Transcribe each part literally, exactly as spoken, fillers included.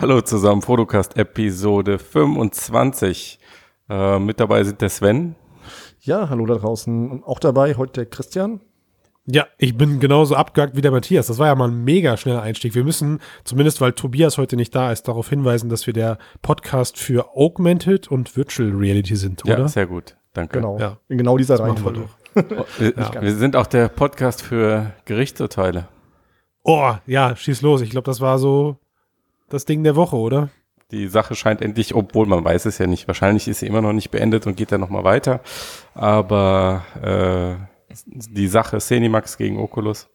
Hallo zusammen, Fotocast Episode fünfundzwanzig. Äh, mit dabei sind der Sven. Ja, hallo da draußen. Und auch dabei heute der Christian. Ja, ich bin genauso abgehackt wie der Matthias. Das war ja mal ein mega schneller Einstieg. Wir müssen, zumindest weil Tobias heute nicht da ist, darauf hinweisen, dass wir der Podcast für Augmented und Virtual Reality sind, oder? Ja, sehr gut. Danke. Genau, ja. In genau dieser das Reihenfolge. Wir, ja. wir sind auch der Podcast für Gerichtsurteile. Oh, ja, schieß los. Ich glaube, das war so das Ding der Woche, oder? Die Sache scheint endlich, obwohl man weiß es ja nicht, wahrscheinlich ist sie immer noch nicht beendet und geht dann nochmal weiter. Aber äh, die Sache ZeniMax gegen Oculus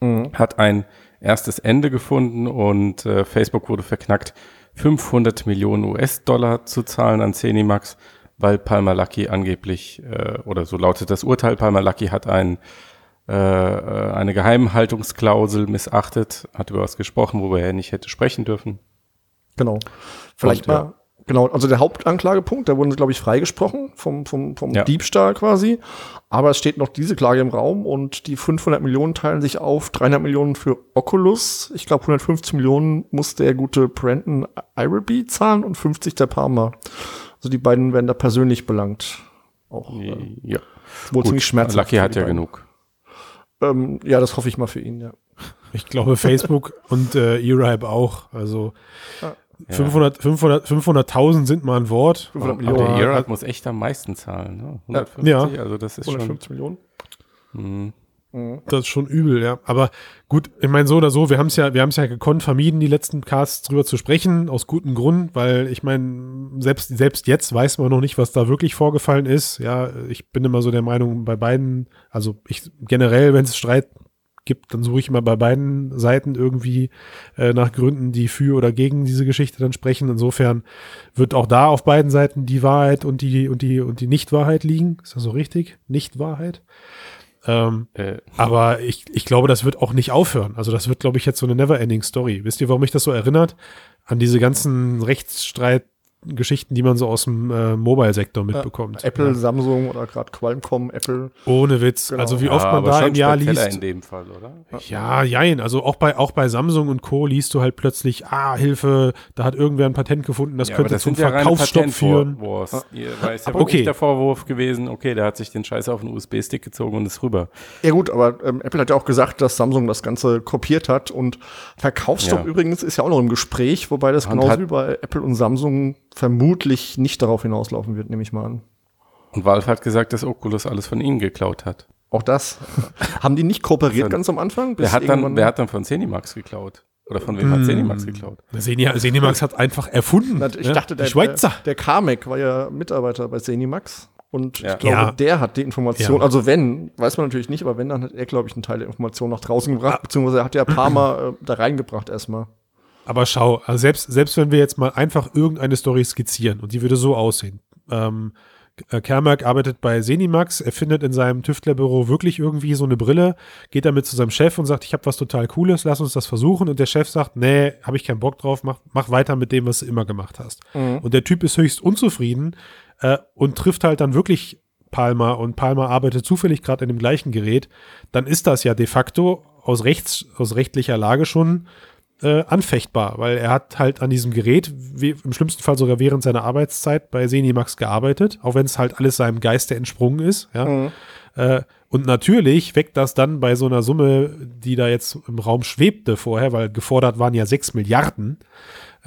mhm. hat ein erstes Ende gefunden und äh, Facebook wurde verknackt, fünfhundert Millionen U S Dollar zu zahlen an ZeniMax, weil Palmer Luckey angeblich, äh, oder so lautet das Urteil, Palmer Luckey hat ein eine Geheimhaltungsklausel missachtet, hat über was gesprochen, worüber er nicht hätte sprechen dürfen. Genau. Vielleicht und, mal, ja. genau, also der Hauptanklagepunkt, da wurden sie, glaube ich, freigesprochen vom, vom, vom ja. Diebstahl quasi, aber es steht noch diese Klage im Raum und die fünfhundert Millionen teilen sich auf, dreihundert Millionen für Oculus, ich glaube hundertfünfzig Millionen muss der gute Brendan Iribe zahlen und fünfzig der Palmer. Also die beiden werden da persönlich belangt. Auch, ja. Äh, wohl ziemlich schmerzhaft. Lucky hat ja beiden. genug. Ähm, ja, das hoffe ich mal für ihn, ja. Ich glaube, Facebook und äh, Iribe auch. Also ja. fünfhundert, fünfhundert, fünfhunderttausend sind mal ein Wort. fünfhundert Millionen. Aber der Iribe muss echt am meisten zahlen. Ne? hundertfünfzig, ja. Also das ist hundertfünfzig schon. hundertfünfzig Millionen. Mhm. Das ist schon übel, ja. Aber gut, ich meine, so oder so, wir haben es ja, wir haben es ja gekonnt vermieden, die letzten Casts drüber zu sprechen, aus gutem Grund, weil ich meine, selbst, selbst jetzt weiß man noch nicht, was da wirklich vorgefallen ist. Ja, ich bin immer so der Meinung, bei beiden, also ich generell, wenn es Streit gibt, dann suche ich immer bei beiden Seiten irgendwie äh, nach Gründen, die für oder gegen diese Geschichte dann sprechen. Insofern wird auch da auf beiden Seiten die Wahrheit und die, und die, und die Nichtwahrheit liegen. Ist das so richtig? Nichtwahrheit? Ähm, äh. Aber ich, ich glaube, das wird auch nicht aufhören. Also das wird, glaube ich, jetzt so eine Never-Ending-Story. Wisst ihr, warum mich das so erinnert? An diese ganzen Rechtsstreit-Geschichten, die man so aus dem äh, Mobile-Sektor mitbekommt. Äh, Apple, ja. Samsung oder gerade Qualcomm, Apple. Ohne Witz. Genau. Also wie oft ja, man da im Jahr liest. In dem Fall, oder? Ja, jein. Also auch bei, auch bei Samsung und Co. liest du halt plötzlich, ah, Hilfe, da hat irgendwer ein Patent gefunden, das ja, könnte das zum Verkaufsstopp ja führen. Das ist ja wirklich der Vorwurf gewesen, okay, der hat sich den Scheiß auf einen U S B-Stick gezogen und ist rüber. Ja gut, aber ähm, Apple hat ja auch gesagt, dass Samsung das Ganze kopiert hat und Verkaufsstopp ja. übrigens ist ja auch noch im Gespräch, wobei das und genauso wie bei Apple und Samsung vermutlich nicht darauf hinauslaufen wird, nehme ich mal an. Und Valve hat gesagt, dass Oculus alles von ihnen geklaut hat. Auch das? Haben die nicht kooperiert dann, ganz am Anfang? Bis wer, hat dann, wer hat dann von ZeniMax geklaut? Oder von wem mm. hat ZeniMax geklaut? ZeniMax hat einfach erfunden. Ich ne? dachte, der, die Schweizer. Der, der Kamek war ja Mitarbeiter bei ZeniMax. Und ja. ich glaube, ja. der hat die Information, ja. also wenn, weiß man natürlich nicht, aber wenn, dann hat er, glaube ich, einen Teil der Information nach draußen gebracht, ah. beziehungsweise er hat ja ein paar Mal äh, da reingebracht erstmal. Aber schau, also selbst, selbst wenn wir jetzt mal einfach irgendeine Story skizzieren und die würde so aussehen, ähm, Kermark arbeitet bei ZeniMax, er findet in seinem Tüftlerbüro wirklich irgendwie so eine Brille, geht damit zu seinem Chef und sagt, ich habe was total Cooles, lass uns das versuchen. Und der Chef sagt, nee, habe ich keinen Bock drauf, mach, mach weiter mit dem, was du immer gemacht hast. Mhm. Und der Typ ist höchst unzufrieden äh, und trifft halt dann wirklich Palmer und Palmer arbeitet zufällig gerade in dem gleichen Gerät. Dann ist das ja de facto aus, rechts, aus rechtlicher Lage schon Äh, anfechtbar, weil er hat halt an diesem Gerät, wie im schlimmsten Fall sogar während seiner Arbeitszeit bei ZeniMax gearbeitet, auch wenn es halt alles seinem Geiste entsprungen ist. Ja? Mhm. Äh, und natürlich weckt das dann bei so einer Summe, die da jetzt im Raum schwebte vorher, weil gefordert waren ja sechs Milliarden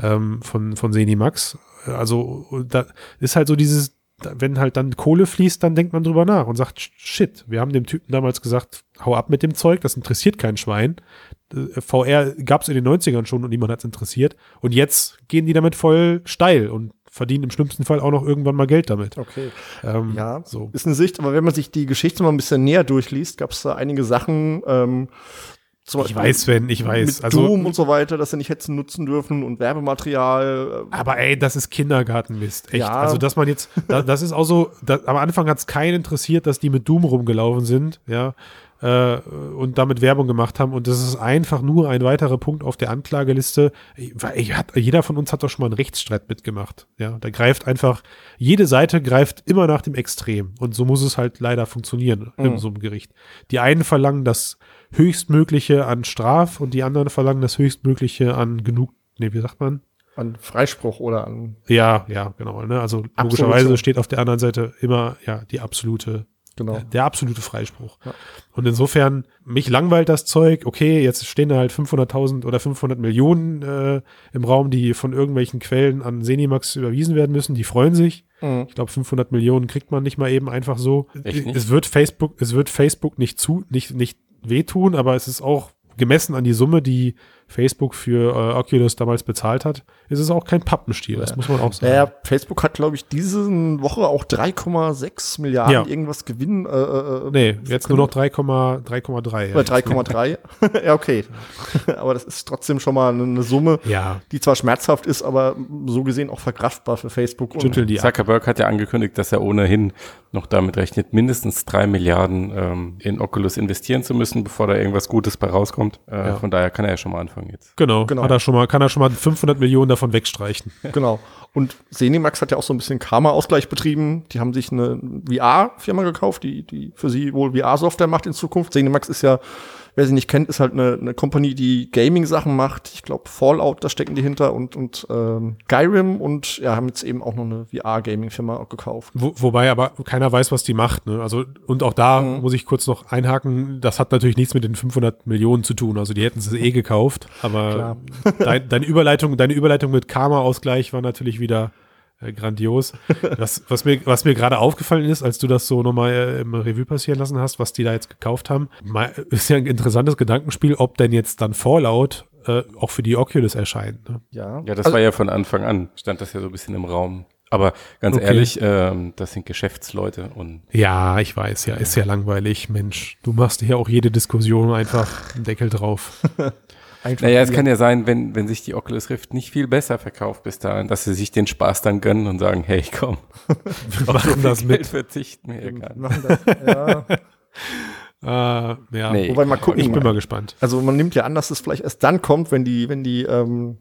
ähm, von, von ZeniMax. Also da ist halt so dieses, wenn halt dann Kohle fließt, dann denkt man drüber nach und sagt, shit, wir haben dem Typen damals gesagt, hau ab mit dem Zeug, das interessiert kein Schwein. V R gab es in den neunzigern schon und niemand hat es interessiert. Und jetzt gehen die damit voll steil und verdienen im schlimmsten Fall auch noch irgendwann mal Geld damit. Okay, ähm, ja, so. Ist eine Sicht. Aber wenn man sich die Geschichte mal ein bisschen näher durchliest, gab es da einige Sachen, ähm, zum Beispiel ich weiß, wenn, ich weiß. Mit also, Doom und so weiter, dass sie nicht hätten nutzen dürfen und Werbematerial. Aber ey, das ist Kindergartenmist. Echt. Ja. Also, dass man jetzt, das, das ist auch so, das, am Anfang hat es keinen interessiert, dass die mit Doom rumgelaufen sind, ja, äh, und damit Werbung gemacht haben. Und das ist einfach nur ein weiterer Punkt auf der Anklageliste. Ey, ey, hat, jeder von uns hat doch schon mal einen Rechtsstreit mitgemacht. Ja, da greift einfach, jede Seite greift immer nach dem Extrem. Und so muss es halt leider funktionieren mhm. in so einem Gericht. Die einen verlangen, dass Höchstmögliche an Straf und die anderen verlangen das Höchstmögliche an genug, nee, wie sagt man? An Freispruch oder an... Ja, ja, genau. Ne? Also Absolute. Logischerweise steht auf der anderen Seite immer ja die absolute, genau. der, der absolute Freispruch. Ja. Und insofern, mich langweilt das Zeug. Okay, jetzt stehen da halt fünfhunderttausend oder fünfhundert Millionen äh, im Raum, die von irgendwelchen Quellen an ZeniMax überwiesen werden müssen. Die freuen sich. Mhm. Ich glaube, fünfhundert Millionen kriegt man nicht mal eben einfach so. Es wird Facebook, es wird Facebook nicht zu, nicht, nicht wehtun, aber es ist auch gemessen an die Summe, die Facebook für äh, Oculus damals bezahlt hat, ist es auch kein Pappenstiel. Das ja. muss man auch sagen. Naja, Facebook hat, glaube ich, diese Woche auch drei Komma sechs Milliarden ja. irgendwas Gewinn. Äh, nee, jetzt nur noch drei Komma drei. Oder drei Komma drei. Ja, okay. Aber das ist trotzdem schon mal eine Summe, ja. die zwar schmerzhaft ist, aber so gesehen auch verkraftbar für Facebook. Und Zuckerberg hat ja angekündigt, dass er ohnehin noch damit rechnet, mindestens drei Milliarden ähm, in Oculus investieren zu müssen, bevor da irgendwas Gutes bei rauskommt. Äh, ja. Von daher kann er ja schon mal anfangen. Jetzt. Genau, genau. Hat er schon mal, kann er schon mal fünfhundert Millionen davon wegstreichen. Genau. Und ZeniMax hat ja auch so ein bisschen Karma-Ausgleich betrieben. Die haben sich eine V R-Firma gekauft, die, die für sie wohl V R-Software macht in Zukunft. ZeniMax ist ja, wer sie nicht kennt, ist halt eine, eine Company, die Gaming-Sachen macht. Ich glaube, Fallout, da stecken die hinter und, und ähm, Skyrim und ja, haben jetzt eben auch noch eine V R-Gaming-Firma gekauft. Wo, wobei aber keiner weiß, was die macht. Ne? Also, und auch da mhm. muss ich kurz noch einhaken, das hat natürlich nichts mit den fünfhundert Millionen zu tun. Also die hätten es eh gekauft, aber dein, deine, Überleitung, deine Überleitung mit Karma-Ausgleich war natürlich wieder äh, grandios. Das, was mir, was mir gerade aufgefallen ist, als du das so nochmal äh, im Revue passieren lassen hast, was die da jetzt gekauft haben, mal, ist ja ein interessantes Gedankenspiel, ob denn jetzt dann Fallout äh, auch für die Oculus erscheint. Ne? Ja. ja, das also, war ja von Anfang an, stand das ja so ein bisschen im Raum. Aber ganz okay. ehrlich, ähm, das sind Geschäftsleute und ja, ich weiß, ja, ist ja langweilig, Mensch. Du machst hier auch jede Diskussion einfach einen Deckel drauf. Einfach naja, es kann ja sein, wenn, wenn sich die Oculus Rift nicht viel besser verkauft bis dahin, dass sie sich den Spaß dann gönnen und sagen, hey, komm, wir machen das mit. Verzichten wir wir machen das, ja. Uh, ja. Nee, wobei, mal gucken. Ich bin mal gespannt. Also man nimmt ja an, dass es vielleicht erst dann kommt, wenn die, wenn die ähm,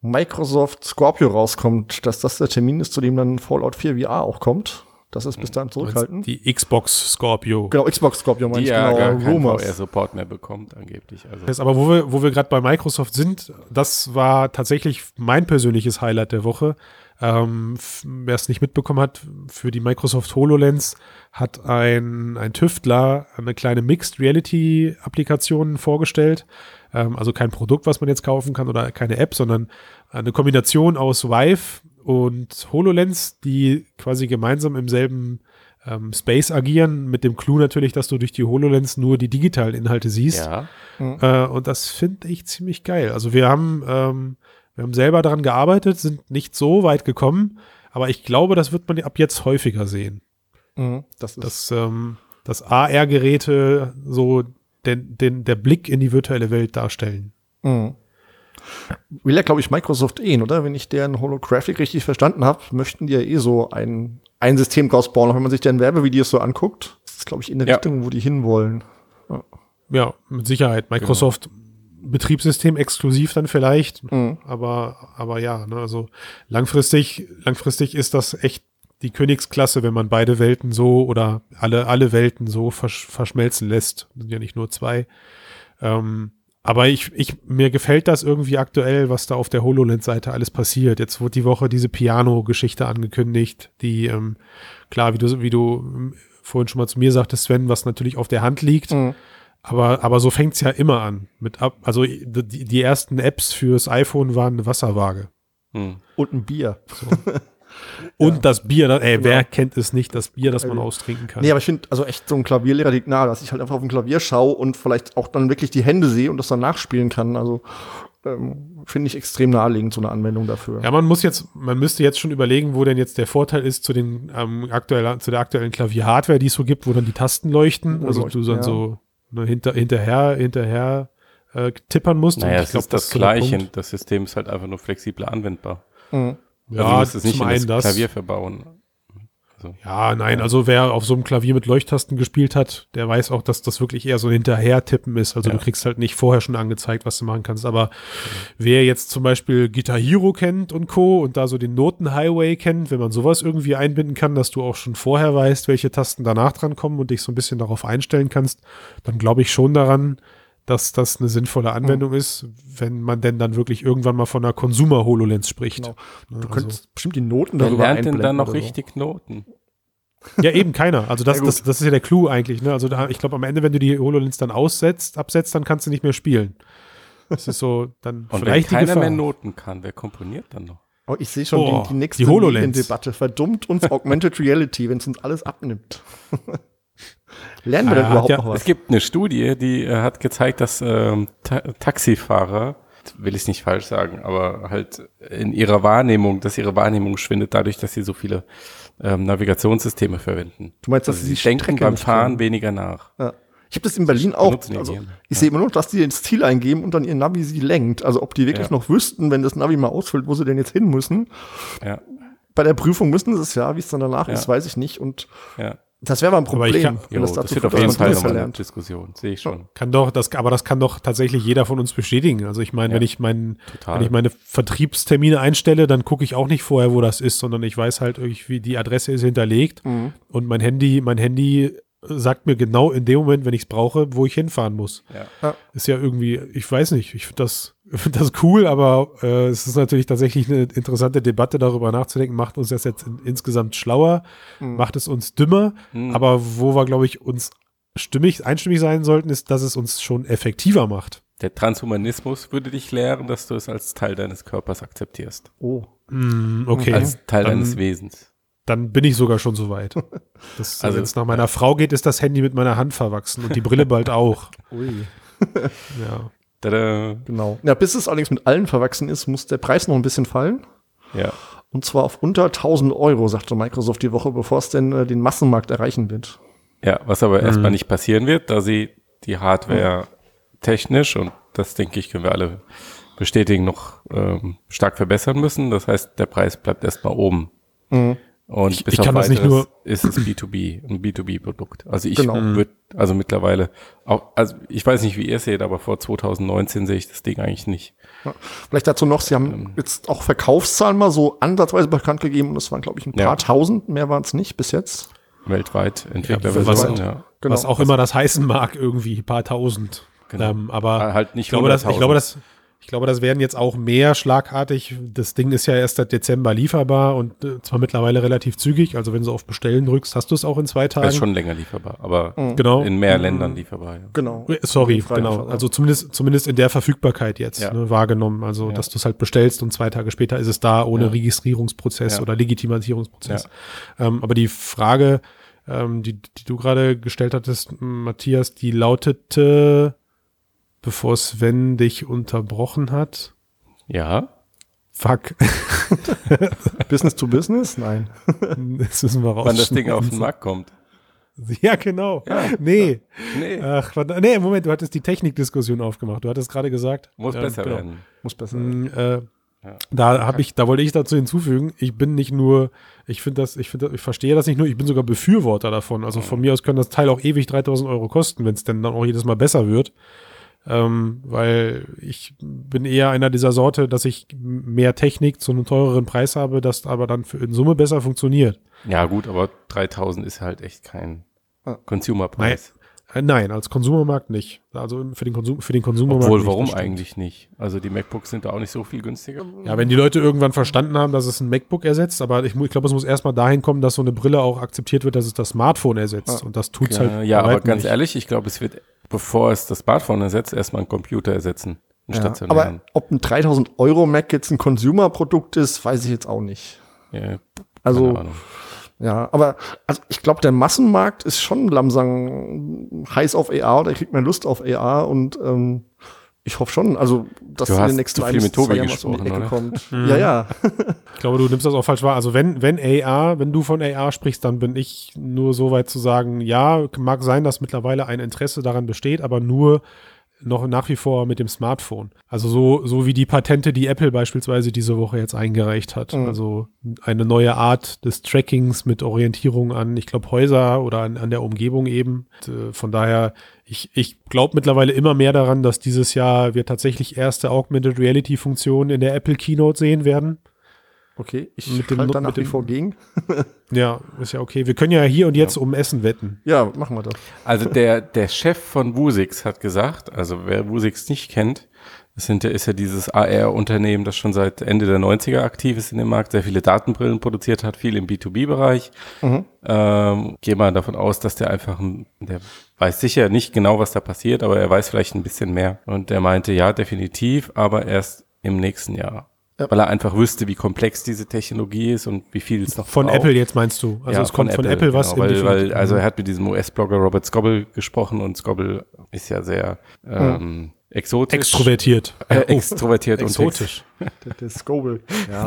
Microsoft Scorpio rauskommt, dass das der Termin ist, zu dem dann Fallout vier V R auch kommt. Das ist bis dahin zurückhalten. Die Xbox Scorpio. Genau, Xbox Scorpio meine ich. Die ja genau, gar Rumors. Keinen V R-Support mehr bekommt angeblich. Also. Aber wo wir, wo wir gerade bei Microsoft sind, das war tatsächlich mein persönliches Highlight der Woche. Ähm, wer es nicht mitbekommen hat, für die Microsoft HoloLens hat ein, ein Tüftler eine kleine Mixed-Reality-Applikation vorgestellt. Ähm, also kein Produkt, was man jetzt kaufen kann oder keine App, sondern eine Kombination aus Vive und HoloLens, die quasi gemeinsam im selben ähm, Space agieren, mit dem Clou natürlich, dass du durch die HoloLens nur die digitalen Inhalte siehst. Ja. Mhm. Äh, und das finde ich ziemlich geil. Also wir haben, ähm, wir haben selber daran gearbeitet, sind nicht so weit gekommen, aber ich glaube, das wird man ab jetzt häufiger sehen. Mhm. Das ist dass, ähm, dass A R-Geräte so den, den, der Blick in die virtuelle Welt darstellen. Mhm. Will ja, glaube ich, Microsoft eh, oder? Wenn ich deren Holographic richtig verstanden habe, möchten die ja eh so ein, ein System rausbauen. Auch wenn man sich deren Werbevideos so anguckt, das ist, glaube ich, in der ja. Richtung, wo die hinwollen. Ja, ja mit Sicherheit. Microsoft genau. Betriebssystem exklusiv dann vielleicht. Mhm. Aber, aber ja, ne, also langfristig, langfristig ist das echt die Königsklasse, wenn man beide Welten so oder alle, alle Welten so versch- verschmelzen lässt. Das sind ja nicht nur zwei. Ähm, Aber ich, ich, mir gefällt das irgendwie aktuell, was da auf der HoloLens-Seite alles passiert. Jetzt wurde die Woche diese Piano-Geschichte angekündigt, die, ähm, klar, wie du, wie du vorhin schon mal zu mir sagtest, Sven, was natürlich auf der Hand liegt. Mhm. Aber, aber so fängt's ja immer an. Mit ab, also, die, die ersten Apps fürs iPhone waren eine Wasserwaage. Mhm. Und ein Bier. So. Und ja. das Bier, ey, genau. Wer kennt es nicht, das Bier, das man ähm, austrinken kann. Nee, aber ich finde, also echt so ein Klavierlehrer liegt nahe, dass ich halt einfach auf ein Klavier schaue und vielleicht auch dann wirklich die Hände sehe und das dann nachspielen kann. Also ähm, finde ich extrem naheliegend, so eine Anwendung dafür. Ja, man muss jetzt, man müsste jetzt schon überlegen, wo denn jetzt der Vorteil ist zu den ähm, aktuellen, zu der aktuellen Klavier-Hardware, die es so gibt, wo dann die Tasten leuchten. Oh, also leuchten, du dann ja. so ne, hinter, hinterher, hinterher äh, tippern musst. Naja, und ich glaub, ist das, das Gleiche. Das System ist halt einfach nur flexibler anwendbar. Mhm. Ja, also musst es nicht in das Klavier das, verbauen. Also, ja, nein, ja. also wer auf so einem Klavier mit Leuchttasten gespielt hat, der weiß auch, dass das wirklich eher so ein Hinterher-Tippen ist. Also ja. du kriegst halt nicht vorher schon angezeigt, was du machen kannst. Aber ja. wer jetzt zum Beispiel Guitar Hero kennt und Co. und da so den Noten-Highway kennt, wenn man sowas irgendwie einbinden kann, dass du auch schon vorher weißt, welche Tasten danach dran kommen und dich so ein bisschen darauf einstellen kannst, dann glaube ich schon daran, dass das eine sinnvolle Anwendung mhm. ist, wenn man denn dann wirklich irgendwann mal von einer Consumer-HoloLens spricht. Genau. Du also, könntest bestimmt die Noten darüber einblenden. Wer lernt denn dann noch richtig so. Noten? Ja, eben keiner. Also das, ja, das, das ist ja der Clou eigentlich. Ne? Also da, ich glaube, am Ende, wenn du die HoloLens dann aussetzt, absetzt, dann kannst du nicht mehr spielen. Das ist so dann und vielleicht wenn keiner die Gefahr. Mehr Noten kann, wer komponiert dann noch? Oh, ich sehe schon oh, die, die nächste Mediendebatte. Verdummt uns Augmented Reality, wenn es uns alles abnimmt. Lernen wir ah, denn überhaupt ja, noch was? Es gibt eine Studie, die äh, hat gezeigt, dass ähm, Ta- Taxifahrer, will ich nicht falsch sagen, aber halt in ihrer Wahrnehmung, dass ihre Wahrnehmung schwindet dadurch, dass sie so viele ähm, Navigationssysteme verwenden. Du meinst, dass also sie die denken beim Fahren weniger nach. Ja. Ich habe das in Berlin auch. Also, ich sehe immer noch, dass die ins Ziel eingeben und dann ihr Navi sie lenkt. Also ob die wirklich ja. noch wüssten, wenn das Navi mal ausfüllt, wo sie denn jetzt hin müssen. Ja. Bei der Prüfung müssen sie es ja, wie es dann danach ja. ist, weiß ich nicht. Und ja. das wäre mal ein Problem. Kann, wenn jo, das, das wird auf jeden Fall nochmal eine Diskussion, sehe ich schon. Kann doch, das, aber das kann doch tatsächlich jeder von uns bestätigen. Also ich meine, ja, wenn ich meinen, wenn ich meine Vertriebstermine einstelle, dann gucke ich auch nicht vorher, wo das ist, sondern ich weiß halt, wie die Adresse ist hinterlegt mhm. und mein Handy, mein Handy sagt mir genau in dem Moment, wenn ich es brauche, wo ich hinfahren muss. Ja. Ja. Ist ja irgendwie, ich weiß nicht, ich finde das, find das cool, aber äh, es ist natürlich tatsächlich eine interessante Debatte, darüber nachzudenken. Macht uns das jetzt in, insgesamt schlauer? Mhm. Macht es uns dümmer? Mhm. Aber wo wir, glaube ich, uns stimmig, einstimmig sein sollten, ist, dass es uns schon effektiver macht. Der Transhumanismus würde dich lehren, dass du es als Teil deines Körpers akzeptierst. Oh. Mhm, okay. Als Teil Dann, deines Wesens. Dann bin ich sogar schon so weit. Das, also, wenn es nach meiner Frau geht, ist das Handy mit meiner Hand verwachsen und die Brille bald auch. Ui. Ja. Tada. Genau. Ja, bis es allerdings mit allen verwachsen ist, muss der Preis noch ein bisschen fallen. Ja. Und zwar auf unter tausend Euro, sagte Microsoft die Woche, bevor es denn äh, den Massenmarkt erreichen wird. Ja, was aber mhm. erstmal nicht passieren wird, da sie die Hardware mhm. technisch, und das denke ich, können wir alle bestätigen, noch ähm, stark verbessern müssen. Das heißt, der Preis bleibt erstmal oben. Mhm. Und ich, bis ich auf weiteres ist es B zwei B, ein B zwei B-Produkt. Also ich genau. würde, also mittlerweile, auch, also ich weiß nicht, wie ihr es seht, aber vor zwanzig neunzehn sehe ich das Ding eigentlich nicht. Ja, vielleicht dazu noch, sie haben ähm, jetzt auch Verkaufszahlen mal so ansatzweise bekannt gegeben und das waren, glaube ich, ein paar ja. tausend, mehr waren es nicht bis jetzt. Weltweit, Entwickler. Ja, was, ja. Genau. was auch was immer das heißen mag, irgendwie, ein paar tausend. Genau. Ähm, aber halt nicht ich glaube, dass, ich glaube, dass Ich glaube, das werden jetzt auch mehr schlagartig. Das Ding ist ja erst seit Dezember lieferbar und zwar mittlerweile relativ zügig. Also wenn du auf Bestellen drückst, hast du es auch in zwei Tagen. Das ist schon länger lieferbar, aber mhm. genau. in mehr Ländern lieferbar. Ja. Genau. Sorry, genau. Also zumindest zumindest in der Verfügbarkeit jetzt ja. ne, wahrgenommen. Also ja. dass du es halt bestellst und zwei Tage später ist es da ohne ja. Registrierungsprozess ja. oder Legitimatisierungsprozess. Ja. Ähm, aber die Frage, ähm, die, die du gerade gestellt hattest, Matthias, die lautete, bevor Sven dich unterbrochen hat. Ja. Fuck. Business to Business? Nein. Das müssen wir raus. Wann das Ding auf den Markt kommt. Ja, genau. Ja. Nee. Nee. Ach, nee, Moment, du hattest die Technikdiskussion aufgemacht. Du hattest gerade gesagt. Muss äh, besser genau. werden. Muss besser werden. Äh, Ja. Da habe ich, da wollte ich dazu hinzufügen, ich bin nicht nur, ich finde das, ich finde, ich verstehe das nicht nur, ich bin sogar Befürworter davon. Also von mir aus können das Teil auch ewig dreitausend Euro kosten, wenn es denn dann auch jedes Mal besser wird. Ähm, weil ich bin eher einer dieser Sorte, dass ich mehr Technik zu einem teureren Preis habe, das aber dann für in Summe besser funktioniert. Ja gut, aber dreitausend ist halt echt kein ah. Consumerpreis. Nein. Nein, als Konsumermarkt nicht. Also für den Konsum, für den Konsumermarkt. Obwohl, nicht, warum eigentlich nicht? Also die MacBooks sind da auch nicht so viel günstiger. Ja, wenn die Leute irgendwann verstanden haben, dass es ein MacBook ersetzt, aber ich, ich glaube, es muss erstmal dahin kommen, dass so eine Brille auch akzeptiert wird, dass es das Smartphone ersetzt ah. und das tut's ja, halt. Ja, aber ganz nicht. Ehrlich, ich glaube, es wird bevor es das Smartphone ersetzt, erstmal einen Computer ersetzen. Einen ja, stationären. Aber ob ein dreitausend Euro Mac jetzt ein Consumer-Produkt ist, weiß ich jetzt auch nicht. Ja, also, Ahnung. Ja, aber also ich glaube, der Massenmarkt ist schon langsam heiß auf A R oder kriegt man Lust auf A R und ähm, ich hoffe schon, also, dass du in den nächsten ein bis zwei Jahren was um die Ecke oder? Kommt. Ja, ja. Ich glaube, du nimmst das auch falsch wahr. Also, wenn, wenn A R, wenn du von A R sprichst, dann bin ich nur so weit zu sagen, ja, mag sein, dass mittlerweile ein Interesse daran besteht, aber nur noch nach wie vor mit dem Smartphone. Also, so, so wie die Patente, die Apple beispielsweise diese Woche jetzt eingereicht hat. Mhm. Also, eine neue Art des Trackings mit Orientierung an, ich glaube, Häuser oder an, an der Umgebung eben. Und, äh, von daher, Ich, ich glaube mittlerweile immer mehr daran, dass dieses Jahr wir tatsächlich erste Augmented Reality Funktionen in der Apple Keynote sehen werden. Okay, ich mit dem danach mit dem vorgehen. Ja, ist ja okay. Wir können ja hier und jetzt ja. um Essen wetten. Ja, machen wir das. Also der, der Chef von Vuzix hat gesagt, also wer Vuzix nicht kennt, das sind, ist ja dieses A R-Unternehmen, das schon seit Ende der neunziger aktiv ist in dem Markt, sehr viele Datenbrillen produziert hat, viel im B zwei B Bereich. Mhm. Ähm, geh mal davon aus, dass der einfach, der weiß sicher nicht genau, was da passiert, aber er weiß vielleicht ein bisschen mehr. Und er meinte, ja, definitiv, aber erst im nächsten Jahr. Ja. Weil er einfach wüsste, wie komplex diese Technologie ist und wie viel es noch von braucht. Apple jetzt meinst du? Also ja, es kommt von Apple, von Apple was? Genau, weil, weil, also er hat mit diesem U S-Blogger Robert Scoble gesprochen und Scoble ist ja sehr ähm, exotisch. Extrovertiert. Äh, extrovertiert oh. und exotisch. Der, der Scoble. Ja.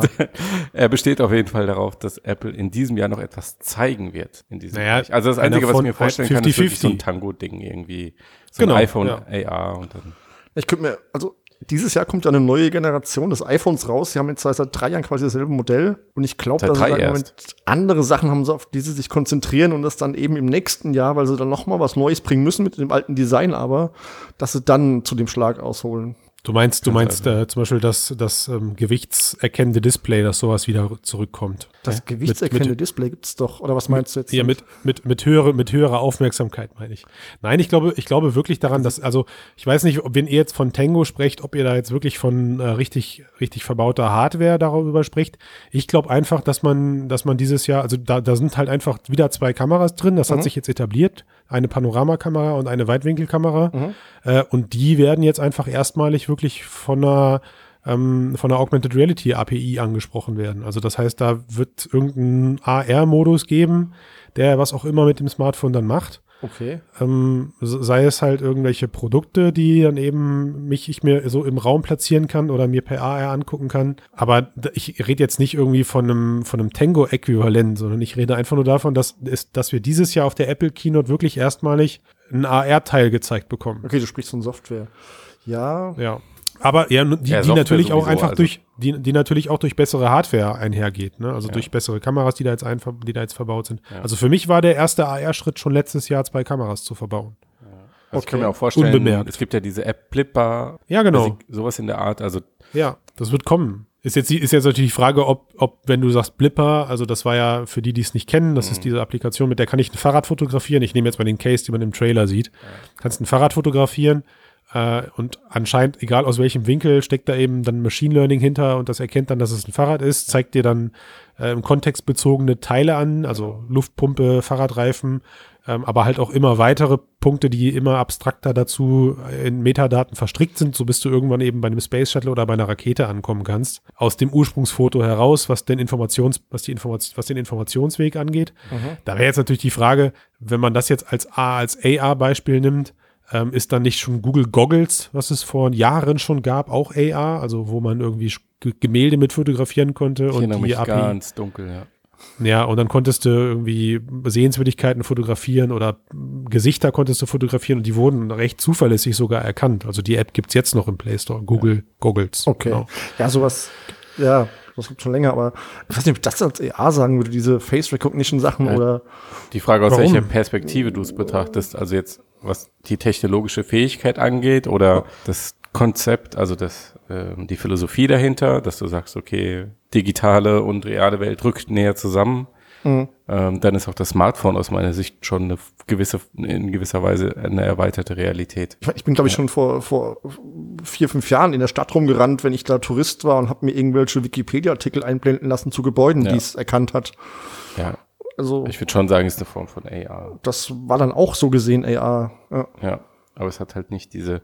Er besteht auf jeden Fall darauf, dass Apple in diesem Jahr noch etwas zeigen wird. In diesem naja, Bereich. Also das Einzige, was ich mir vorstellen fünfzig kann, ist wirklich so ein Tango-Ding irgendwie. So genau, ein iPhone ja. A R. Und dann. Ich könnte mir, also dieses Jahr kommt ja eine neue Generation des iPhones raus. Sie haben jetzt seit drei Jahren quasi dasselbe Modell. Und ich glaube, dass sie im Moment andere Sachen haben, auf die sie sich konzentrieren und das dann eben im nächsten Jahr, weil sie dann nochmal was Neues bringen müssen mit dem alten Design, aber dass sie dann zu dem Schlag ausholen. Du meinst, du meinst äh, zum Beispiel das, das ähm, gewichtserkennende Display, dass sowas wieder zurückkommt. Das ja? gewichtserkennende mit, Display gibt's doch, oder was meinst mit, du jetzt? Ja, mit, mit, mit, höhere, mit höherer Aufmerksamkeit meine ich. Nein, ich glaube, ich glaube wirklich daran, dass, also ich weiß nicht, ob, wenn ihr jetzt von Tango sprecht, ob ihr da jetzt wirklich von äh, richtig, richtig verbauter Hardware darüber spricht. Ich glaube einfach, dass man, dass man dieses Jahr, also da, da sind halt einfach wieder zwei Kameras drin, das mhm. hat sich jetzt etabliert. Eine Panoramakamera und eine Weitwinkelkamera. Mhm. Äh, und die werden jetzt einfach erstmalig wirklich von einer, ähm, von einer Augmented Reality A P I angesprochen werden. Also das heißt, da wird irgendeinen A R-Modus geben, der was auch immer mit dem Smartphone dann macht. Okay. Ähm, sei es halt irgendwelche Produkte, die dann eben mich ich mir so im Raum platzieren kann oder mir per A R angucken kann. Aber ich rede jetzt nicht irgendwie von einem von einem Tango-Äquivalent, sondern ich rede einfach nur davon, dass ist, dass wir dieses Jahr auf der Apple Keynote wirklich erstmalig einen A R-Teil gezeigt bekommen. Okay, du sprichst von Software. Ja. Ja. Aber ja, die, ja, die natürlich auch einfach also. durch, die, die natürlich auch durch bessere Hardware einhergeht, ne? Also ja. durch bessere Kameras, die da jetzt, ein, die da jetzt verbaut sind. Ja. Also für mich war der erste A R-Schritt schon letztes Jahr, zwei Kameras zu verbauen. Ja. Also okay. Ich kann mir auch vorstellen, Unbemerkt. es gibt ja diese App Blippar, ja, genau. sowas in der Art. Also ja, das wird kommen. Ist jetzt, ist jetzt natürlich die Frage, ob, ob, wenn du sagst Blippar, also das war ja für die, die es nicht kennen, das mhm. ist diese Applikation, mit der kann ich ein Fahrrad fotografieren. Ich nehme jetzt mal den Case, den man im Trailer sieht. Ja. Kannst ein Fahrrad fotografieren. Und anscheinend, egal aus welchem Winkel, steckt da eben dann Machine Learning hinter und das erkennt dann, dass es ein Fahrrad ist, zeigt dir dann äh, im Kontext bezogene Teile an, also Luftpumpe, Fahrradreifen, ähm, aber halt auch immer weitere Punkte, die immer abstrakter dazu in Metadaten verstrickt sind, so bis du irgendwann eben bei einem Space Shuttle oder bei einer Rakete ankommen kannst. Aus dem Ursprungsfoto heraus, was den Informations, was die Information, was den Informationsweg angeht. Mhm. Da wäre jetzt natürlich die Frage, wenn man das jetzt als A, als A R-Beispiel nimmt, Ähm, ist dann nicht schon Google Goggles, was es vor Jahren schon gab, auch A R, also wo man irgendwie Gemälde mit fotografieren konnte. Ich erinnere mich ganz dunkel, ja. Ja, und dann konntest du irgendwie Sehenswürdigkeiten fotografieren oder Gesichter konntest du fotografieren und die wurden recht zuverlässig sogar erkannt. Also die App gibt es jetzt noch im Play Store, Google ja. Goggles. Okay, genau. Ja, sowas, ja. Das gibt schon länger, aber ich weiß nicht, ob ich das als A R sagen würde, diese Face-Recognition-Sachen ja. oder die Frage, aus Warum? welcher Perspektive du es betrachtest, also jetzt, was die technologische Fähigkeit angeht oder das Konzept, also das, äh, die Philosophie dahinter, dass du sagst, okay, digitale und reale Welt rückt näher zusammen, mhm. ähm, dann ist auch das Smartphone aus meiner Sicht schon eine gewisse, in gewisser Weise eine erweiterte Realität. Ich, ich bin, glaube ich, ja. schon vor, vor vier, fünf Jahren in der Stadt rumgerannt, wenn ich da Tourist war und habe mir irgendwelche Wikipedia-Artikel einblenden lassen zu Gebäuden, ja. die es erkannt hat. Ja. Also, ich würde schon sagen, es ist eine Form von A R. Das war dann auch so gesehen A R. Ja, ja, aber es hat halt nicht diese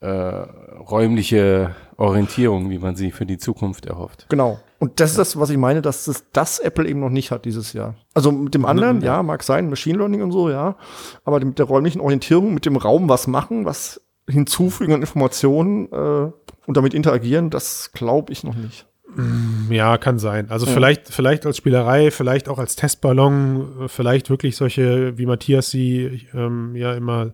äh, räumliche Orientierung, wie man sie für die Zukunft erhofft. Genau. Und das ja. ist das, was ich meine, dass das, das Apple eben noch nicht hat dieses Jahr. Also mit dem anderen, ja. ja, mag sein, Machine Learning und so, ja. Aber mit der räumlichen Orientierung, mit dem Raum was machen, was hinzufügen an Informationen äh, und damit interagieren, das glaube ich noch nicht. Ja, kann sein. Also ja. vielleicht, vielleicht als Spielerei, vielleicht auch als Testballon, vielleicht wirklich solche, wie Matthias sie ähm, ja immer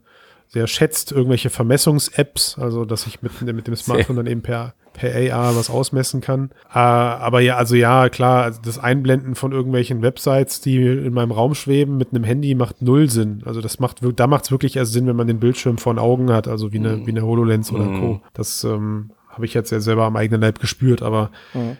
sehr schätzt, irgendwelche Vermessungs-Apps, also dass ich mit, mit dem Smartphone dann eben per, per A R was ausmessen kann. Äh, aber ja, also ja, klar, also das Einblenden von irgendwelchen Websites, die in meinem Raum schweben, mit einem Handy macht null Sinn. Also das macht, da macht es wirklich erst Sinn, wenn man den Bildschirm vor den Augen hat, also wie eine, wie eine HoloLens oder Co. Das ähm, habe ich jetzt ja selber am eigenen Leib gespürt, aber mhm.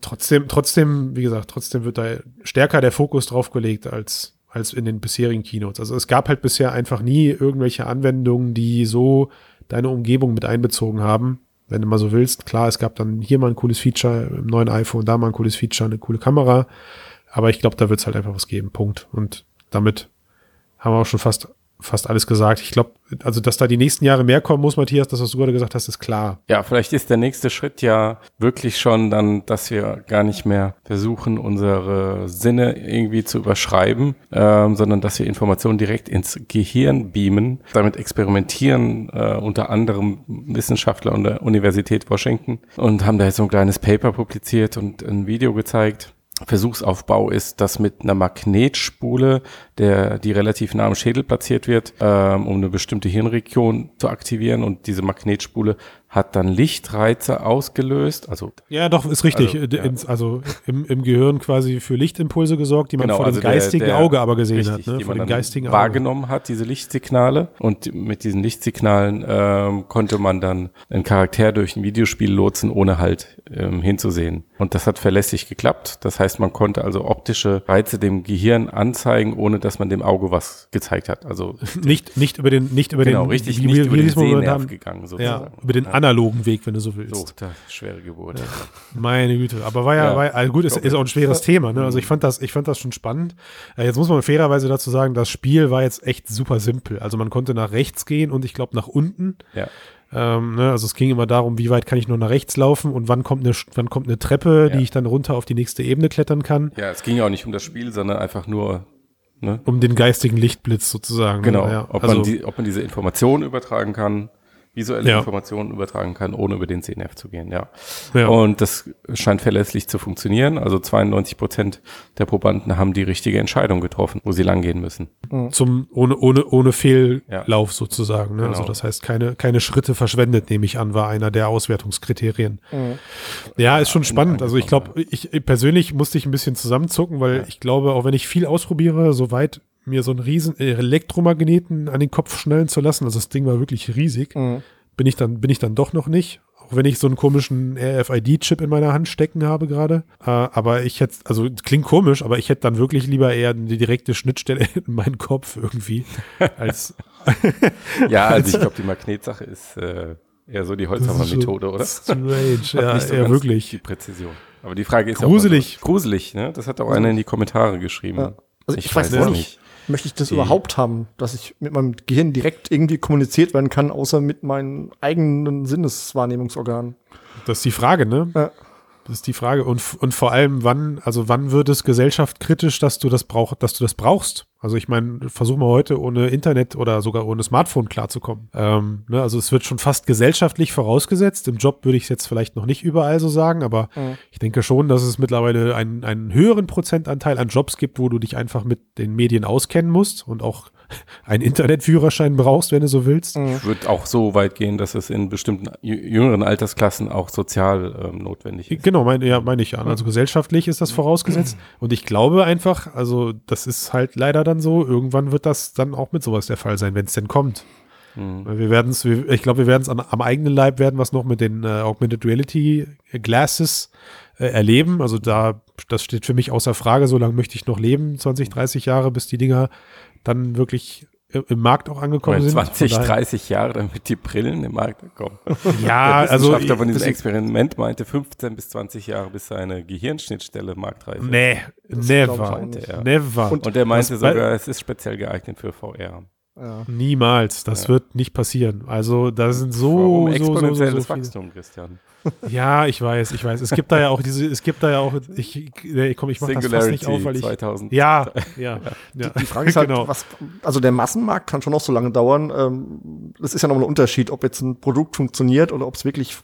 trotzdem, trotzdem, wie gesagt, trotzdem wird da stärker der Fokus drauf gelegt als, als in den bisherigen Keynotes. Also es gab halt bisher einfach nie irgendwelche Anwendungen, die so deine Umgebung mit einbezogen haben, wenn du mal so willst. Klar, es gab dann hier mal ein cooles Feature im neuen iPhone, da mal ein cooles Feature, eine coole Kamera, aber ich glaube, da wird es halt einfach was geben, Punkt. Und damit haben wir auch schon fast fast alles gesagt. Ich glaube, also dass da die nächsten Jahre mehr kommen muss, Matthias, das, was du gerade gesagt hast, ist klar. Ja, vielleicht ist der nächste Schritt ja wirklich schon dann, dass wir gar nicht mehr versuchen, unsere Sinne irgendwie zu überschreiben, ähm, sondern dass wir Informationen direkt ins Gehirn beamen, damit experimentieren, äh, unter anderem Wissenschaftler an der Universität Washington, und haben da jetzt so ein kleines Paper publiziert und ein Video gezeigt. Versuchsaufbau ist, dass mit einer Magnetspule, der, die relativ nah am Schädel platziert wird, ähm, um eine bestimmte Hirnregion zu aktivieren, und diese Magnetspule hat dann Lichtreize ausgelöst. Also ja, doch, ist richtig. Also, ja. ins, also im, im Gehirn quasi für Lichtimpulse gesorgt, die man genau, vor dem also geistigen der, der, Auge aber gesehen richtig, hat. Ne? Die vor man dem dann geistigen Auge wahrgenommen hat, diese Lichtsignale. Und mit diesen Lichtsignalen ähm, konnte man dann einen Charakter durch ein Videospiel lotsen, ohne halt ähm, hinzusehen. Und das hat verlässlich geklappt. Das heißt, man konnte also optische Reize dem Gehirn anzeigen, ohne dass man dem Auge was gezeigt hat. Also nicht nicht über den nicht über genau, den richtig wie, nicht wie, über den Sehnerv gegangen sozusagen. Ja, über den ja. analogen Weg, wenn du so willst. So, da, schwere Geburt. Ja. Meine Güte, aber war ja, ja. War, also gut, ist, ist auch ein schweres ja. Thema, ne? Also ich fand das ich fand das schon spannend. Jetzt muss man fairerweise dazu sagen, das Spiel war jetzt echt super simpel. Also man konnte nach rechts gehen und ich glaube nach unten. Ja. Ähm, ne, also es ging immer darum, wie weit kann ich nur nach rechts laufen und wann kommt eine, wann kommt eine Treppe, ja. die ich dann runter auf die nächste Ebene klettern kann. Ja, es ging ja auch nicht um das Spiel, sondern einfach nur ne? um den geistigen Lichtblitz sozusagen. Genau, ja, ob, also, man die, ob man diese Informationen übertragen kann, visuelle ja. Informationen übertragen kann, ohne über den C N F zu gehen. Ja. ja. Und das scheint verlässlich zu funktionieren. Also zweiundneunzig Prozent der Probanden haben die richtige Entscheidung getroffen, wo sie langgehen müssen. Zum ohne ohne ohne Fehllauf ja. sozusagen. Ne? Genau. Also das heißt, keine keine Schritte verschwendet, nehme ich an, war einer der Auswertungskriterien. Mhm. Ja, ist schon ja, spannend. Also ich glaube, ich persönlich musste ich ein bisschen zusammenzucken, weil ja. ich glaube, auch wenn ich viel ausprobiere, soweit mir so einen riesen Elektromagneten an den Kopf schnellen zu lassen, also das Ding war wirklich riesig, mhm. bin ich dann bin ich dann doch noch nicht, auch wenn ich so einen komischen R F I D-Chip in meiner Hand stecken habe gerade, äh, aber ich hätte, also klingt komisch, aber ich hätte dann wirklich lieber eher eine direkte Schnittstelle in meinen Kopf irgendwie, als ja, also ich glaube, die Magnetsache ist äh, eher so die Holzhammer-Methode, oder? Strange, ja, so eher wirklich. Die Präzision. Aber die Frage ist gruselig. ja auch gruselig, ne? Das hat auch einer in die Kommentare geschrieben. Ja. Also ich, ich weiß es nicht. Möchte ich das Die. überhaupt haben, dass ich mit meinem Gehirn direkt irgendwie kommuniziert werden kann, außer mit meinen eigenen Sinneswahrnehmungsorganen? Das ist die Frage, ne? Ja. Das ist die Frage. Und, und vor allem, wann, also wann wird es gesellschaftskritisch, dass du das brauch, dass du das brauchst? Also ich meine, versuch mal heute ohne Internet oder sogar ohne Smartphone klarzukommen. Ähm, ne, also es wird schon fast gesellschaftlich vorausgesetzt. Im Job würde ich es jetzt vielleicht noch nicht überall so sagen, aber mhm. ich denke schon, dass es mittlerweile einen, einen höheren Prozentanteil an Jobs gibt, wo du dich einfach mit den Medien auskennen musst und auch einen Internetführerschein brauchst, wenn du so willst. Mhm. Ich würde auch so weit gehen, dass es in bestimmten jüngeren Altersklassen auch sozial ähm, notwendig ist. Genau, mein, ja, meine ich an. Also gesellschaftlich ist das vorausgesetzt. Mhm. Und ich glaube einfach, also das ist halt leider das so, irgendwann wird das dann auch mit sowas der Fall sein, wenn es denn kommt. Mhm. Wir werden's, wir, ich glaube, wir werden es am eigenen Leib werden, was noch mit den äh, Augmented Reality Glasses äh, erleben. Also da, das steht für mich außer Frage, so lange möchte ich noch leben, zwanzig, dreißig Jahre, bis die Dinger dann wirklich im Markt auch angekommen sind. zwanzig, dreißig Jahre, damit die Brillen im Markt ankommen. Ja, der Wissenschaftler also, von diesem Experiment meinte fünfzehn bis zwanzig Jahre, bis seine Gehirnschnittstelle marktreif ist. Nee, das never. Er. never. Und, Und er meinte sogar, es ist speziell geeignet für V R. Ja. Niemals, das ja. wird nicht passieren. Also da sind so, so, exponentielles so, so, so Wachstum, Christian. Ja, ich weiß, ich weiß. Es gibt da ja auch diese, es gibt da ja auch, ich, nee, komm, ich mach das fast nicht auf, weil ich, zweitausend ja, ja, ja. Die, die Frage ist halt, genau. was, also der Massenmarkt kann schon noch so lange dauern. Das ist ja nochmal ein Unterschied, ob jetzt ein Produkt funktioniert oder ob es wirklich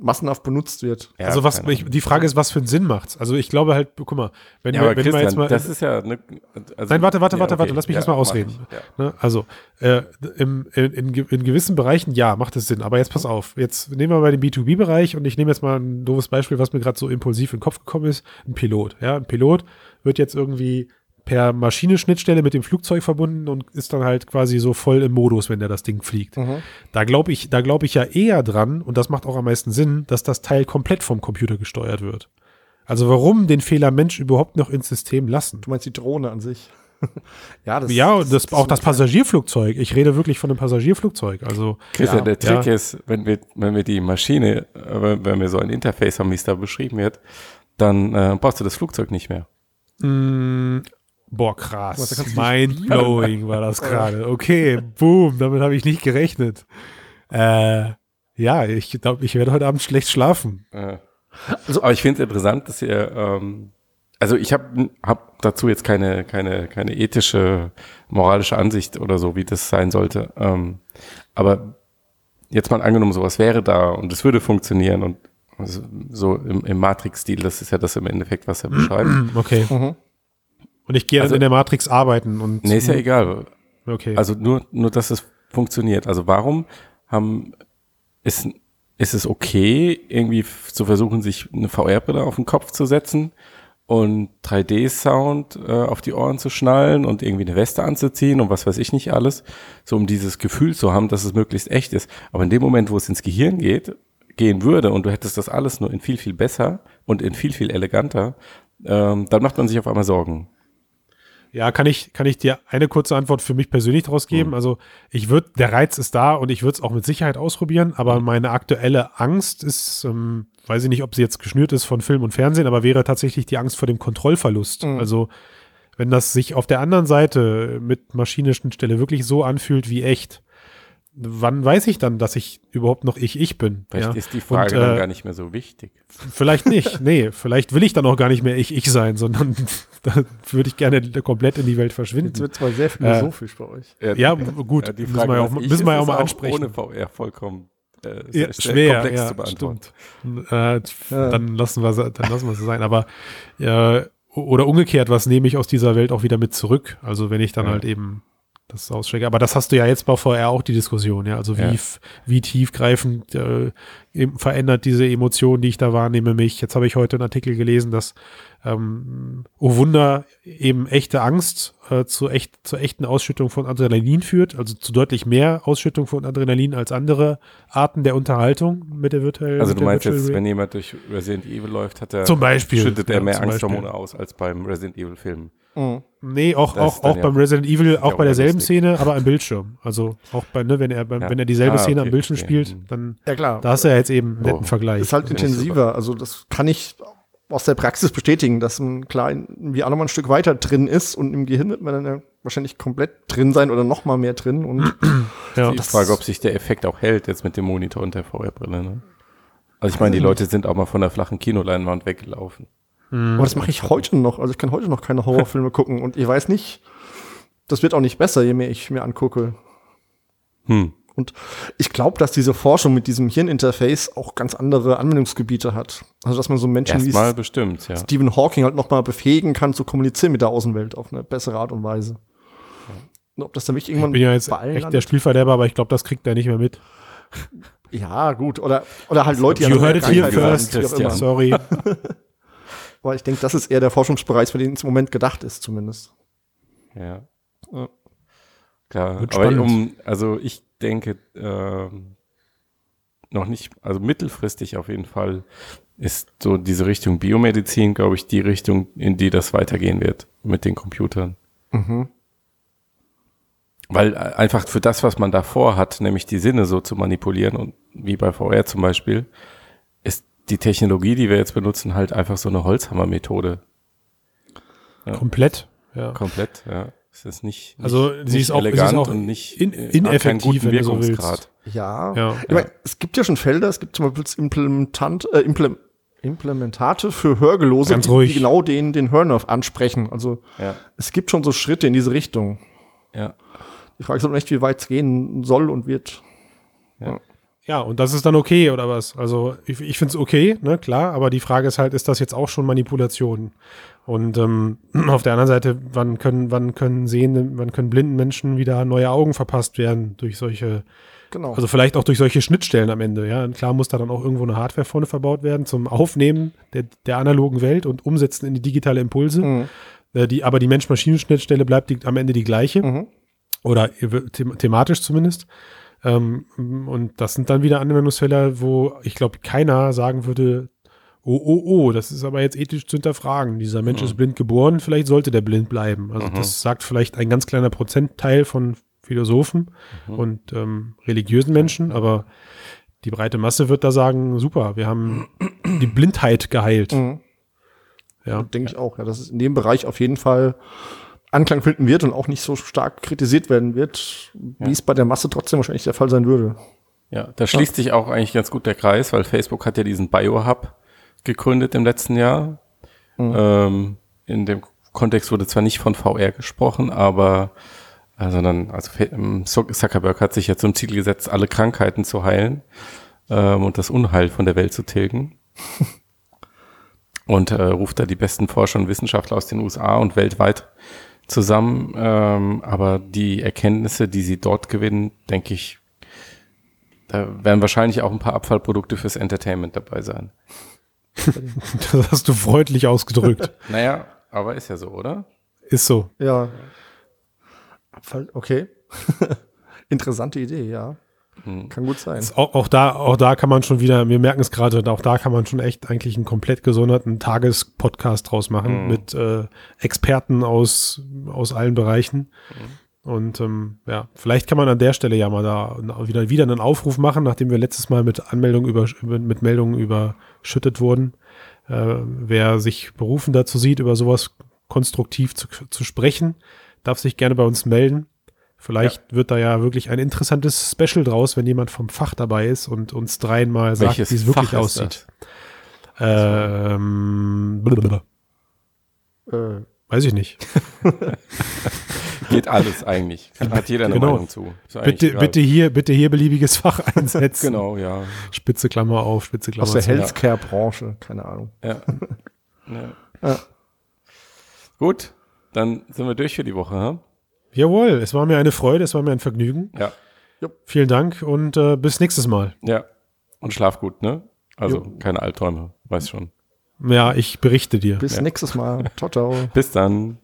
massenhaft benutzt wird. Ja, also was ich, die Frage ist, was für einen Sinn macht's? Also ich glaube halt, guck mal, wenn, ja, wir, wenn wir jetzt mal, das ist ja eine, also, nein, warte, warte, ja, warte, okay. warte, lass mich ja, erstmal ausreden. Ja. Ne? Also äh, im, in, in, in gewissen Bereichen ja macht es Sinn, aber jetzt pass auf. Jetzt nehmen wir mal den B zwei B-Bereich und ich nehme jetzt mal ein doofes Beispiel, was mir gerade so impulsiv in den Kopf gekommen ist: ein Pilot. Ja, ein Pilot wird jetzt irgendwie per Maschinenschnittstelle mit dem Flugzeug verbunden und ist dann halt quasi so voll im Modus, wenn der das Ding fliegt. Mhm. Da glaube ich, da glaube ich ja eher dran, und das macht auch am meisten Sinn, dass das Teil komplett vom Computer gesteuert wird. Also warum den Fehler Mensch überhaupt noch ins System lassen? Du meinst die Drohne an sich? Ja, das, ja das, das, das auch das Passagierflugzeug. Ich rede wirklich von einem Passagierflugzeug. Also, Chris, ja, der Trick ja. ist, wenn wir, wenn wir die Maschine, wenn wir so ein Interface haben, wie es da beschrieben wird, dann äh, brauchst du das Flugzeug nicht mehr. Mm, boah, krass. Mindblowing war das gerade. Okay, boom, damit habe ich nicht gerechnet. Äh, ja, ich glaube, ich werde heute Abend schlecht schlafen. Äh. Also, aber ich finde es interessant, dass ihr ähm, also ich habe hab dazu jetzt keine, keine, keine ethische, moralische Ansicht oder so, wie das sein sollte. Ähm, aber jetzt mal angenommen, sowas wäre da und es würde funktionieren und so im, im Matrix-Stil, das ist ja das im Endeffekt, was er beschreibt. Okay. Mhm. Und ich gehe also in der Matrix arbeiten und. Nee, ist ja egal. Okay. Also nur, nur dass es funktioniert. Also warum haben ist, ist es okay, irgendwie zu versuchen, sich eine V R-Brille auf den Kopf zu setzen und drei D Sound äh, auf die Ohren zu schnallen und irgendwie eine Weste anzuziehen und was weiß ich nicht alles, so um dieses Gefühl zu haben, dass es möglichst echt ist. Aber in dem Moment, wo es ins Gehirn geht, gehen würde und du hättest das alles nur in viel, viel besser und in viel, viel eleganter, ähm, dann macht man sich auf einmal Sorgen. Ja, kann ich, kann ich dir eine kurze Antwort für mich persönlich draus geben? Mhm. Also ich würde, der Reiz ist da und ich würde es auch mit Sicherheit ausprobieren, aber meine aktuelle Angst ist, ähm, weiß ich nicht, ob sie jetzt geschnürt ist von Film und Fernsehen, aber wäre tatsächlich die Angst vor dem Kontrollverlust. Mhm. Also wenn das sich auf der anderen Seite mit maschinischen Stelle wirklich so anfühlt wie echt, wann weiß ich dann, dass ich überhaupt noch ich, ich bin? Vielleicht ja? ist die Frage und, äh, dann gar nicht mehr so wichtig. Vielleicht nicht, nee. Vielleicht will ich dann auch gar nicht mehr ich, ich sein, sondern dann würde ich gerne komplett in die Welt verschwinden. Jetzt wird zwar sehr philosophisch äh, bei euch. Ja, ja gut, ja, die Frage, müssen wir ja auch, müssen ist, wir auch mal auch ansprechen. Ohne V R vollkommen äh, sehr, ja, sehr schwer, komplex ja, zu beantworten. Stimmt. Äh, dann lassen wir es sein, aber äh, oder umgekehrt, was nehme ich aus dieser Welt auch wieder mit zurück? Also wenn ich dann ja. halt eben das ausschlägt. Aber das hast du ja jetzt bei V R auch die Diskussion, ja. Also wie, ja. F- wie tiefgreifend äh, verändert diese Emotion, die ich da wahrnehme, mich. Jetzt habe ich heute einen Artikel gelesen, dass ähm, oh Wunder, eben echte Angst äh, zu echt, zur echten Ausschüttung von Adrenalin führt, also zu deutlich mehr Ausschüttung von Adrenalin als andere Arten der Unterhaltung mit der virtuellen. Also du meinst jetzt, Re- wenn jemand durch Resident Evil läuft, hat er zum Beispiel, schüttet er ja, mehr Angsthormone aus als beim Resident Evil Film. Mhm. Nee, auch, auch, auch ja beim Resident Evil, auch bei derselben lustig. Szene, aber am Bildschirm. Also auch bei, ne, wenn er beim, ja. wenn er dieselbe ah, Szene okay, am Bildschirm okay. spielt, dann ja, klar. da hast du ja jetzt eben einen netten oh. Vergleich. Das ist halt das intensiver, ist also das kann ich aus der Praxis bestätigen, dass man klar irgendwie auch nochmal ein Stück weiter drin ist und im Gehirn wird man dann ja wahrscheinlich komplett drin sein oder noch mal mehr drin. Und ja. die Frage, ob sich der Effekt auch hält jetzt mit dem Monitor und der V R-Brille. Ne? Also ich meine, die Leute sind auch mal von der flachen Kinoleinwand weggelaufen. Aber das mache ich heute noch. Also ich kann heute noch keine Horrorfilme gucken. Und ich weiß nicht, das wird auch nicht besser, je mehr ich mir angucke. Hm. Und ich glaube, dass diese Forschung mit diesem Hirninterface auch ganz andere Anwendungsgebiete hat. Also dass man so Menschen Erstmal wie bestimmt, ja. Stephen Hawking halt nochmal befähigen kann, zu kommunizieren mit der Außenwelt auf eine bessere Art und Weise. Und ob das dann wirklich irgendwann ich bin ja jetzt bei allen echt der Spielverderber, aber ich glaube, das kriegt er nicht mehr mit. Ja, gut. Oder, oder halt Leute, die You heard it here first. Sorry. Aber ich denke, das ist eher der Forschungsbereich, für den es im Moment gedacht ist, zumindest. Ja. ja. Klar. Wird aber um, also ich denke, äh, noch nicht, also mittelfristig auf jeden Fall ist so diese Richtung Biomedizin, glaube ich, die Richtung, in die das weitergehen wird mit den Computern. Mhm. Weil einfach für das, was man davor hat, nämlich die Sinne so zu manipulieren und wie bei V R zum Beispiel, ist die Technologie, die wir jetzt benutzen, halt einfach so eine Holzhammer-Methode. Ja. Komplett, ja. Komplett, ja. Es ist nicht, nicht, also, sie nicht ist auch, elegant ist auch und nicht in, ineffektiv, wenn du so willst. Ja. ja. Ich meine, es gibt ja schon Felder, es gibt zum Beispiel Implementant, äh, Imple- Implementate für Hörgelose, die, die genau den, den Hörnerv ansprechen. Also ja. es gibt schon so Schritte in diese Richtung. Ja. Die Frage ist aber nicht, wie weit es gehen soll und wird. Ja. ja. Ja, und das ist dann okay, oder was? Also ich, ich finde es okay, ne, klar, aber die Frage ist halt, ist das jetzt auch schon Manipulation? Und ähm, auf der anderen Seite, wann können, wann können Sehende, wann können blinden Menschen wieder neue Augen verpasst werden durch solche, genau. also vielleicht auch durch solche Schnittstellen am Ende, ja. Und klar muss da dann auch irgendwo eine Hardware vorne verbaut werden zum Aufnehmen der, der analogen Welt und Umsetzen in die digitale Impulse. Mhm. Äh, die, aber die Mensch-Maschinen-Schnittstelle bleibt die, am Ende die gleiche. Mhm. Oder them- thematisch zumindest. Ähm, und das sind dann wieder Anwendungsfälle, wo ich glaube, keiner sagen würde, oh, oh, oh, das ist aber jetzt ethisch zu hinterfragen. Dieser Mensch mhm. ist blind geboren, vielleicht sollte der blind bleiben. Also mhm. das sagt vielleicht ein ganz kleiner Prozentteil von Philosophen mhm. und ähm, religiösen Menschen, aber die breite Masse wird da sagen, super, wir haben die Blindheit geheilt. Mhm. Ja, denke ich auch. Ja, dass es in dem Bereich auf jeden Fall Anklang finden wird und auch nicht so stark kritisiert werden wird, wie ja. es bei der Masse trotzdem wahrscheinlich der Fall sein würde. Ja, da schließt ja. sich auch eigentlich ganz gut der Kreis, weil Facebook hat ja diesen Bio-Hub gegründet im letzten Jahr. Mhm. Ähm, in dem Kontext wurde zwar nicht von V R gesprochen, aber also dann, also Zuckerberg hat sich ja zum Ziel gesetzt, alle Krankheiten zu heilen ähm, und das Unheil von der Welt zu tilgen. Und äh, ruft da die besten Forscher und Wissenschaftler aus den U S A und weltweit zusammen. Ähm, aber die Erkenntnisse, die sie dort gewinnen, denke ich, da werden wahrscheinlich auch ein paar Abfallprodukte fürs Entertainment dabei sein. Das hast du freundlich ausgedrückt. Naja, aber ist ja so, oder? Ist so. Ja. Abfall, okay. Interessante Idee, ja. Hm. Kann gut sein. Auch, auch, da, auch da kann man schon wieder, wir merken es gerade, auch da kann man schon echt eigentlich einen komplett gesonderten Tagespodcast draus machen hm. mit äh, Experten aus, aus allen Bereichen. Hm. Und ähm, ja, vielleicht kann man an der Stelle ja mal da wieder, wieder einen Aufruf machen, nachdem wir letztes Mal mit Anmeldungen über, mit Meldungen überschüttet wurden. Äh, wer sich berufen dazu sieht, über sowas konstruktiv zu, zu sprechen, darf sich gerne bei uns melden. Vielleicht ja. wird da ja wirklich ein interessantes Special draus, wenn jemand vom Fach dabei ist und uns dreien mal sagt, wie es wirklich aussieht. Ähm, blablabla. Äh. Weiß ich nicht. Geht alles eigentlich. Hat jeder eine genau. Meinung zu. Bitte, bitte, hier, bitte hier beliebiges Fach einsetzen. Genau, ja. Spitze Klammer auf, spitze Klammer zu. Aus der Healthcare-Branche, keine Ahnung. Ja. ja. ja. Gut. Dann sind wir durch für die Woche. Hm? Jawohl, es war mir eine Freude, es war mir ein Vergnügen. Ja. Jupp. Vielen Dank und äh, bis nächstes Mal. Ja, und schlaf gut, ne? Also Jupp. Keine Albträume, weiß schon. Ja, ich berichte dir. Bis ja. nächstes Mal. Ciao, ciao. Bis dann.